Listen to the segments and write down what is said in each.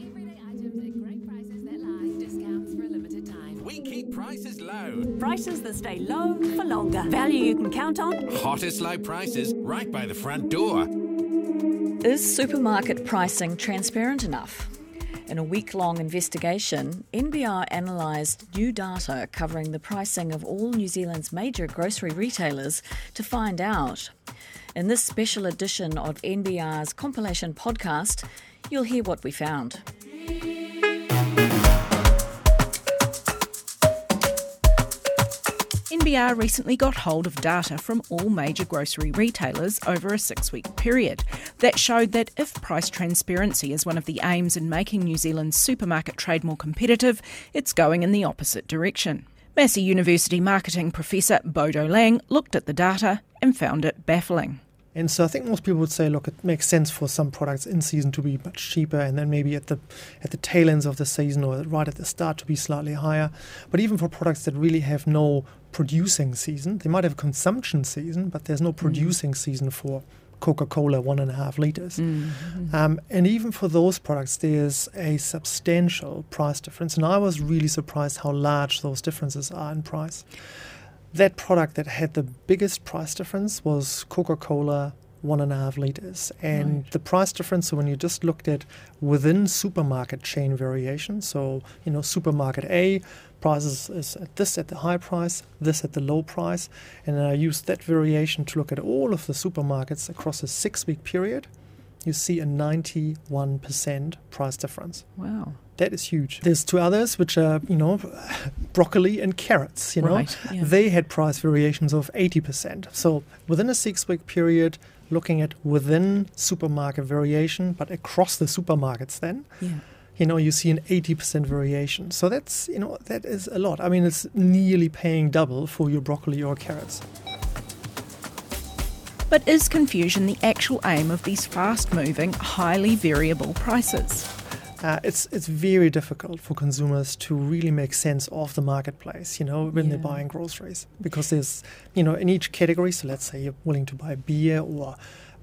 Everyday items at great prices that last. Discounts for a limited time. We keep prices low. Prices that stay low for longer. Value you can count on. Hottest low prices right by the front door. Is supermarket pricing transparent enough? In a week-long investigation, NBR analysed new data covering the pricing of all New Zealand's major grocery retailers to find out. In this special edition of NBR's compilation podcast, you'll hear what we found. NBR recently got hold of data from all major grocery retailers over a 6-week period that showed that if price transparency is one of the aims in making New Zealand's supermarket trade more competitive, it's going in the opposite direction. Massey University marketing professor Bodo Lang looked at the data and found it baffling. And so I think most people would say, look, it makes sense for some products in season to be much cheaper and then maybe at the tail ends of the season or right at the start to be slightly higher. But even for products that really have no producing season, they might have consumption season, but there's no producing season for Coca-Cola 1.5 litres. Mm-hmm. And even for those products, there's a substantial price difference. And I was really surprised how large those differences are in price. That product that had the biggest price difference was Coca-Cola 1.5 litres. And the price difference, so when you just looked at within supermarket chain variation, so, you know, supermarket A, prices is at the high price, this at the low price. And then I used that variation to look at all of the supermarkets across a 6-week period. You see a 91% price difference. Wow. That is huge. There's two others, which are, you know, broccoli and carrots, you know. Right, yeah. They had price variations of 80%. So within a 6-week period, looking at within supermarket variation, but across the supermarkets then, you know, you see an 80% variation. So that's, you know, that is a lot. I mean, it's nearly paying double for your broccoli or carrots. But is confusion the actual aim of these fast-moving, highly variable prices? It's very difficult for consumers to really make sense of the marketplace, you know, when they're buying groceries. Because there's, you know, in each category, so let's say you're willing to buy beer or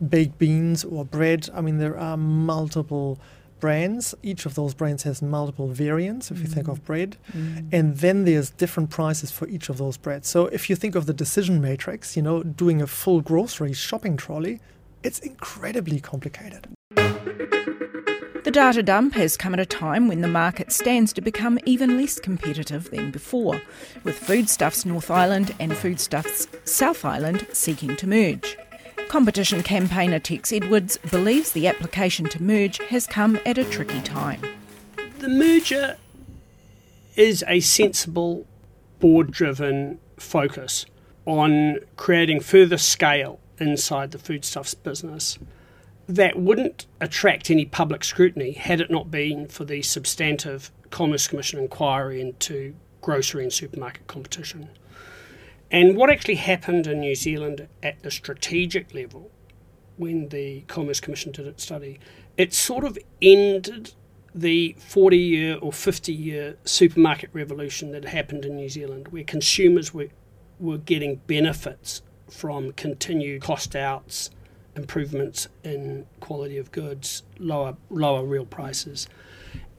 baked beans or bread. I mean, there are multiple brands. Each of those brands has multiple variants, if you think of bread. And then there's different prices for each of those breads. So if you think of the decision matrix, you know, doing a full grocery shopping trolley, it's incredibly complicated. The data dump has come at a time when the market stands to become even less competitive than before, with Foodstuffs North Island and Foodstuffs South Island seeking to merge. Competition campaigner Tex Edwards believes the application to merge has come at a tricky time. The merger is a sensible, board-driven focus on creating further scale inside the foodstuffs business. That wouldn't attract any public scrutiny had it not been for the substantive Commerce Commission inquiry into grocery and supermarket competition. And what actually happened in New Zealand at the strategic level when the Commerce Commission did its study, it sort of ended the 40-year or 50-year supermarket revolution that happened in New Zealand, where consumers were getting benefits from continued cost outs, improvements in quality of goods, lower real prices.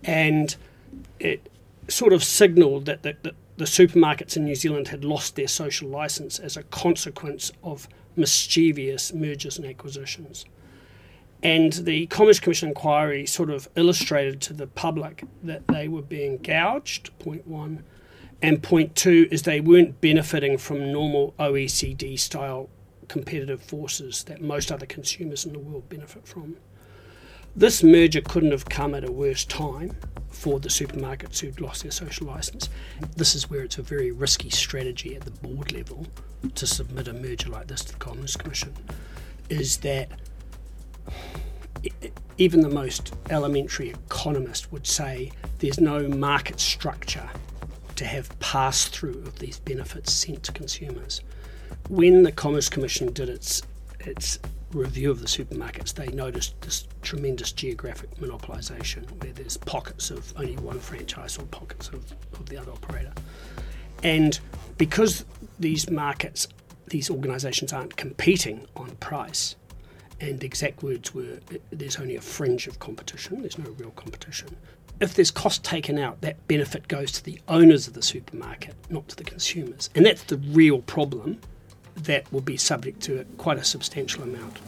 And it sort of signalled that the supermarkets in New Zealand had lost their social licence as a consequence of mischievous mergers and acquisitions. And the Commerce Commission inquiry sort of illustrated to the public that they were being gouged, point one, and point two is they weren't benefiting from normal OECD-style competitive forces that most other consumers in the world benefit from. This merger couldn't have come at a worse time for the supermarkets who'd lost their social licence. This is where it's a very risky strategy at the board level to submit a merger like this to the Commerce Commission, is that even the most elementary economist would say there's no market structure to have pass-through of these benefits sent to consumers. When the Commerce Commission did its review of the supermarkets, they noticed this tremendous geographic monopolisation where there's pockets of only one franchise or pockets of the other operator. And because these markets, these organisations aren't competing on price and the exact words were, there's only a fringe of competition, there's no real competition. If there's cost taken out, that benefit goes to the owners of the supermarket, not to the consumers. And that's the real problem that will be subject to quite a substantial amount.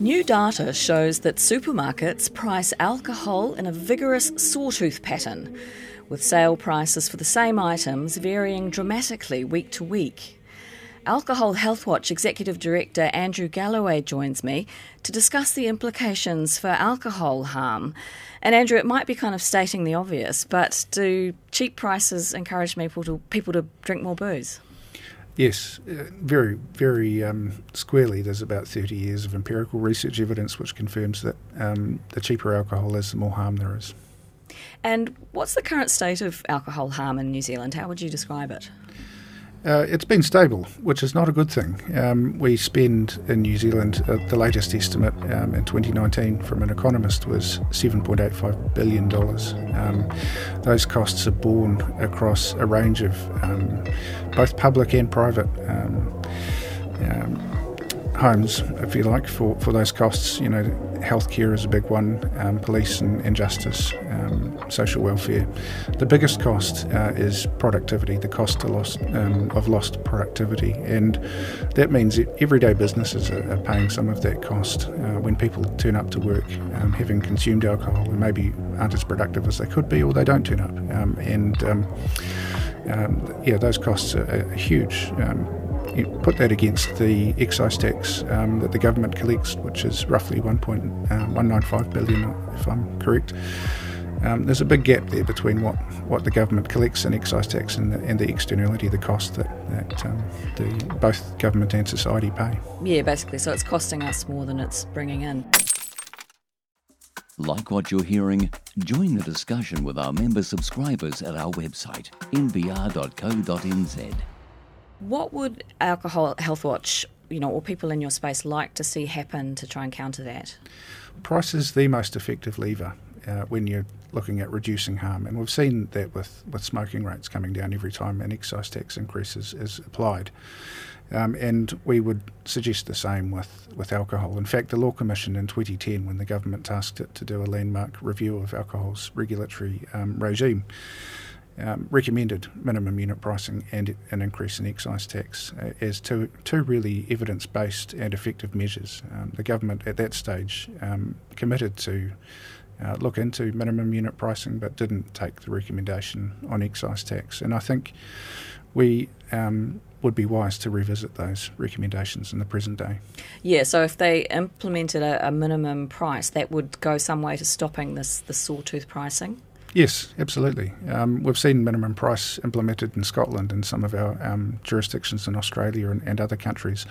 New data shows that supermarkets price alcohol in a vigorous sawtooth pattern, with sale prices for the same items varying dramatically week to week. Alcohol Healthwatch Executive Director Andrew Galloway joins me to discuss the implications for alcohol harm. And Andrew, it might be kind of stating the obvious, but do cheap prices encourage people to drink more booze? Yes, very, very squarely. There's about 30 years of empirical research evidence which confirms that the cheaper alcohol is, the more harm there is. And what's the current state of alcohol harm in New Zealand? How would you describe it? It's been stable, which is not a good thing. We spend in New Zealand, the latest estimate in 2019 from an economist was $7.85 billion. Those costs are borne across a range of both public and private homes, if you like, for those costs. You know, healthcare is a big one, police and justice, social welfare. The biggest cost is productivity, the cost of lost productivity, and that means that everyday businesses are paying some of that cost when people turn up to work having consumed alcohol and maybe aren't as productive as they could be, or they don't turn up. Those costs are huge. You put that against the excise tax that the government collects, which is roughly $1.195 billion, if I'm correct. There's a big gap there between what the government collects in excise tax and the externality, the cost that both government and society pay. Yeah, basically, so it's costing us more than it's bringing in. Like what you're hearing? Join the discussion with our member subscribers at our website, NBR.co.nz. What would Alcohol Healthwatch, or people in your space like to see happen to try and counter that? Price is the most effective lever when you're looking at reducing harm, and we've seen that with smoking rates coming down every time an excise tax increase is applied. And we would suggest the same with alcohol. In fact, the Law Commission in 2010, when the government tasked it to do a landmark review of alcohol's regulatory regime, recommended minimum unit pricing and an increase in excise tax as two really evidence-based and effective measures. The government at that stage committed to look into minimum unit pricing but didn't take the recommendation on excise tax. And I think we would be wise to revisit those recommendations in the present day. Yeah, so if they implemented a minimum price, that would go some way to stopping this sawtooth pricing? Yes, absolutely. We've seen minimum price implemented in Scotland and some of our jurisdictions in Australia and other countries.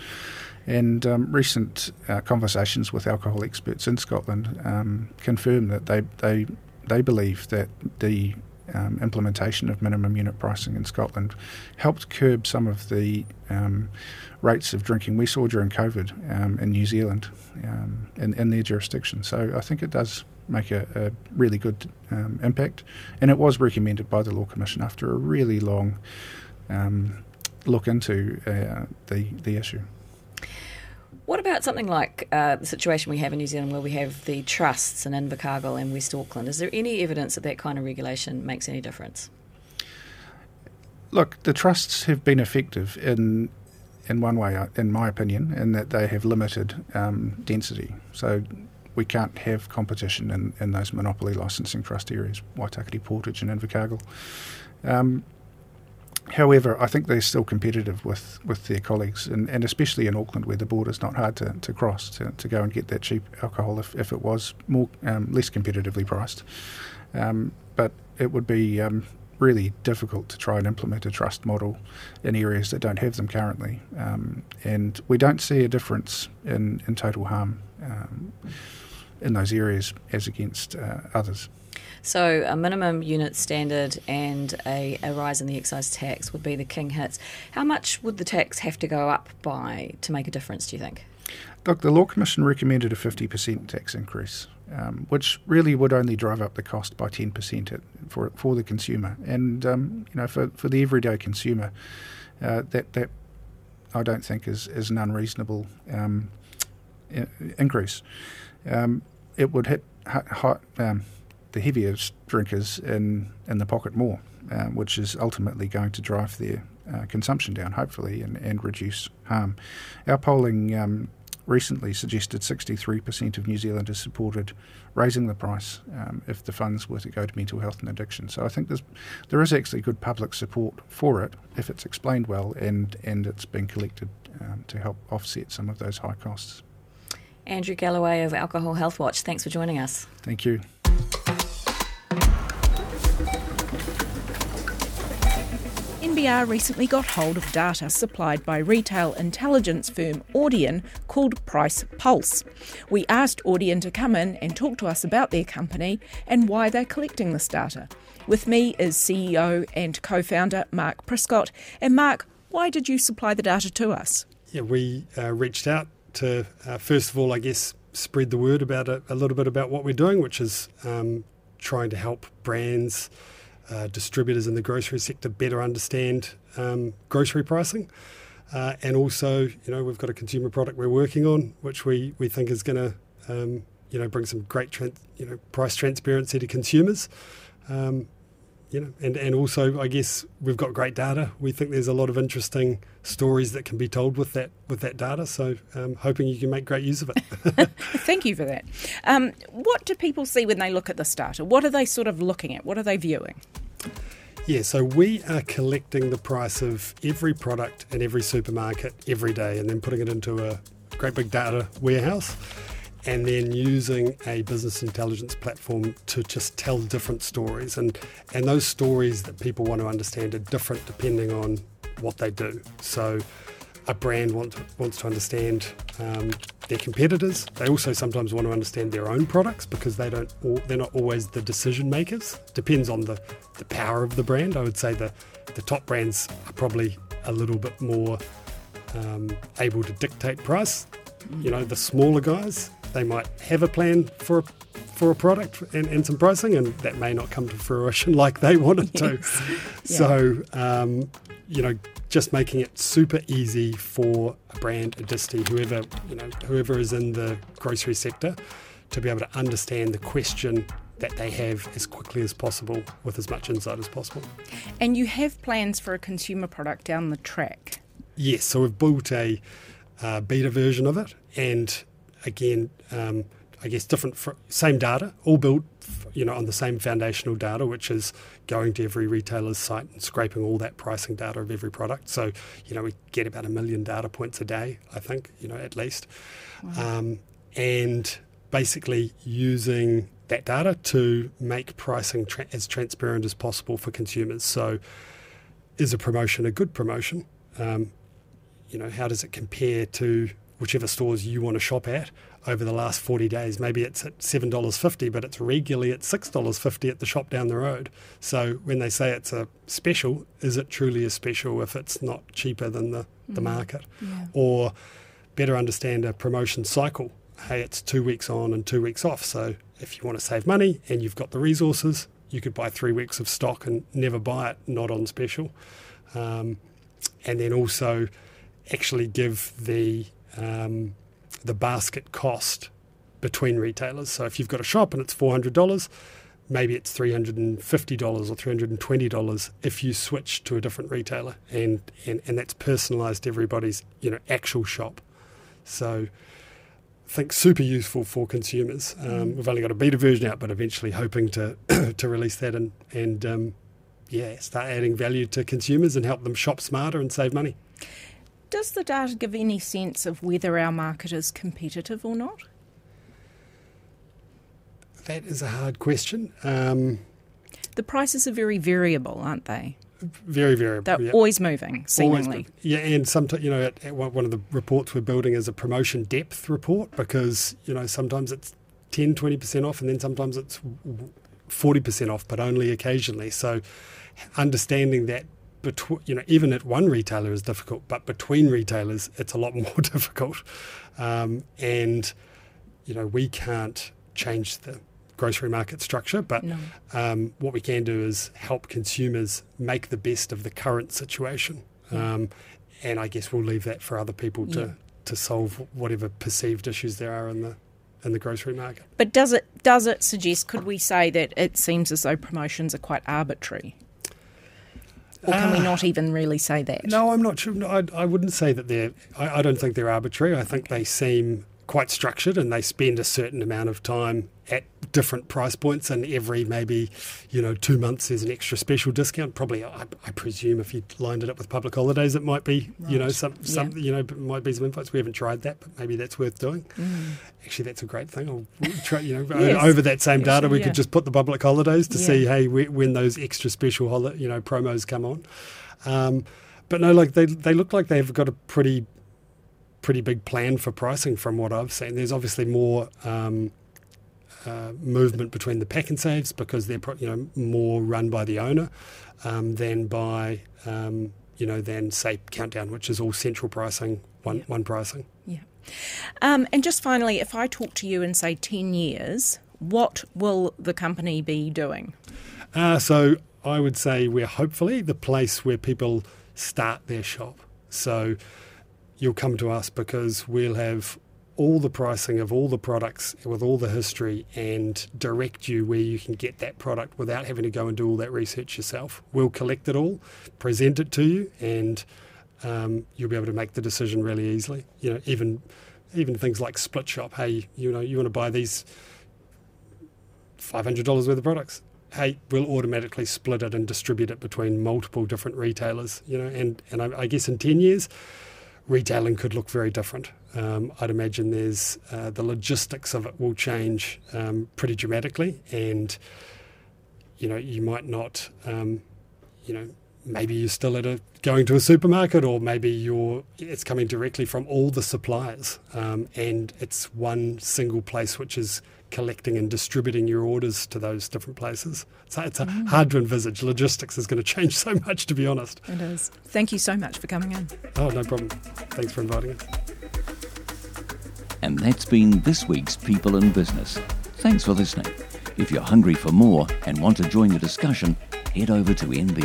And recent conversations with alcohol experts in Scotland confirm that they believe that the implementation of minimum unit pricing in Scotland helped curb some of the rates of drinking we saw during COVID in New Zealand in their jurisdiction. So I think it does make a really good impact, and it was recommended by the Law Commission after a really long look into the issue. What about something like the situation we have in New Zealand where we have the trusts in Invercargill and West Auckland? Is there any evidence that kind of regulation makes any difference? Look, the trusts have been effective in one way, in my opinion, in that they have limited density. So we can't have competition in those monopoly licensing trust areas, Waitakere, Portage and Invercargill. However, I think they're still competitive with their colleagues, and especially in Auckland where the border's not hard to cross to go and get that cheap alcohol if it was more less competitively priced. But it would be really difficult to try and implement a trust model in areas that don't have them currently. And we don't see a difference in total harm in those areas as against others. So a minimum unit standard and a rise in the excise tax would be the king hits. How much would the tax have to go up by to make a difference, do you think? Look, the Law Commission recommended a 50% tax increase, which really would only drive up the cost by 10% for the consumer. And for the everyday consumer, that I don't think is an unreasonable increase. It would hit the heaviest drinkers in the pocket more, which is ultimately going to drive their consumption down, hopefully, and reduce harm. Our polling recently suggested 63% of New Zealanders supported raising the price if the funds were to go to mental health and addiction. So I think there is actually good public support for it if it's explained well and it's been collected to help offset some of those high costs. Andrew Galloway of Alcohol Healthwatch, thanks for joining us. Thank you. NBR recently got hold of data supplied by retail intelligence firm Ordian called Price Pulse. We asked Ordian to come in and talk to us about their company and why they're collecting this data. With me is CEO and co-founder Mark Priscott. And Mark, why did you supply the data to us? Yeah, we reached out to, first of all, I guess, spread the word about it, a little bit about what we're doing, which is trying to help brands, distributors in the grocery sector better understand grocery pricing, and also, you know, we've got a consumer product we're working on, which we think is going to, you know, bring some great price transparency to consumers, you know, and also I guess we've got great data. We think there's a lot of interesting stories that can be told with that data. So, hoping you can make great use of it. Thank you for that. What do people see when they look at this data? What are they sort of looking at? What are they viewing? Yeah, so we are collecting the price of every product in every supermarket every day and then putting it into a great big data warehouse and then using a business intelligence platform to just tell different stories. And those stories that people want to understand are different depending on what they do. So a brand wants to understand their competitors. They also sometimes want to understand their own products because they're not always the decision makers. Depends on the power of the brand. I would say the top brands are probably a little bit more able to dictate price. You know, the smaller guys, they might have a plan for a product and some pricing, and that may not come to fruition like they wanted to. Yeah. So, you know, just making it super easy for a brand, a disty, whoever is in the grocery sector, to be able to understand the question that they have as quickly as possible with as much insight as possible. And you have plans for a consumer product down the track? Yes, so we've built a beta version of it, and again, I guess same data, all built, you know, on the same foundational data, which is going to every retailer's site and scraping all that pricing data of every product. So, you know, we get about 1 million data points a day, I think, you know, at least. Wow. And basically using that data to make pricing as transparent as possible for consumers. So, is a promotion a good promotion? You know, how does it compare to whichever stores you want to shop at over the last 40 days? Maybe it's at $7.50, but it's regularly at $6.50 at the shop down the road. So when they say it's a special, is it truly a special if it's not cheaper than the market? Yeah. Or better understand a promotion cycle. Hey, it's 2 weeks on and 2 weeks off. So if you want to save money and you've got the resources, you could buy 3 weeks of stock and never buy it, not on special. And then also actually give the basket cost between retailers. So if you've got a shop and it's $400, maybe it's $350 or $320 if you switch to a different retailer, and that's personalised to everybody's, you know, actual shop. So I think super useful for consumers. We've only got a beta version out, but eventually hoping to to release that and start adding value to consumers and help them shop smarter and save money. Does the data give any sense of whether our market is competitive or not? That is a hard question. The prices are very variable, aren't they? Very variable. They're always moving, seemingly. Yeah, and sometimes, you know, one of the reports we're building is a promotion depth report because, you know, sometimes it's 10, 20% off and then sometimes it's 40% off, but only occasionally. So understanding that, you know, even at one retailer is difficult, but between retailers it's a lot more difficult, and you know, we can't change the grocery market structure, but no. What we can do is help consumers make the best of the current situation, And I guess we'll leave that for other people to solve whatever perceived issues there are in the grocery market. But does it suggest, could we say that it seems as though promotions are quite arbitrary? Or can we not even really say that? No, I'm not sure. No, I wouldn't say that they're... I don't think they're arbitrary. I think they seem quite structured, and they spend a certain amount of time at different price points, and every maybe 2 months there's an extra special discount. Probably, I presume, if you lined it up with public holidays, it might be right. Might be some invites. We haven't tried that, but maybe that's worth doing. Actually, that's a great thing. I'll try, yes. Over that same data, we could just put the public holidays to see, hey, when those extra special promos come on. But no, like they look like they've got a pretty big plan for pricing from what I've seen. There's obviously more movement between the pack and saves because they're more run by the owner than by than say Countdown, which is all central pricing, one pricing. Yeah. And just finally, if I talk to you in say 10 years, what will the company be doing? So I would say we're hopefully the place where people start their shop. So you'll come to us because we'll have all the pricing of all the products with all the history and direct you where you can get that product without having to go and do all that research yourself. We'll collect it all, present it to you, and you'll be able to make the decision really easily. Even things like split shop. Hey, you want to buy these $500 worth of products. Hey, we'll automatically split it and distribute it between multiple different retailers. And I guess in 10 years, retailing could look very different. I'd imagine there's the logistics of it will change pretty dramatically, and you might not, maybe you're still going to a supermarket, or maybe it's coming directly from all the suppliers, and it's one single place which is collecting and distributing your orders to those different places. So it's hard to envisage. Logistics is going to change so much, to be honest. It is. Thank you so much for coming in. Oh, no problem. Thanks for inviting us. And that's been this week's People in Business. Thanks for listening. If you're hungry for more and want to join the discussion, head over to nbr.co.nz.